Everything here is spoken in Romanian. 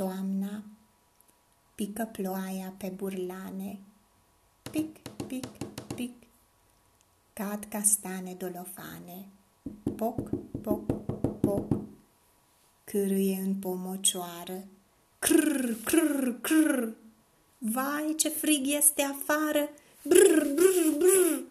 Toamna, pică ploaia pe burlane, pic, pic, pic, cad castane dolofane, poc, poc, poc, cârâie în pomocioară, crr, crr, crr, vai ce frig este afară, brr, brr, brr.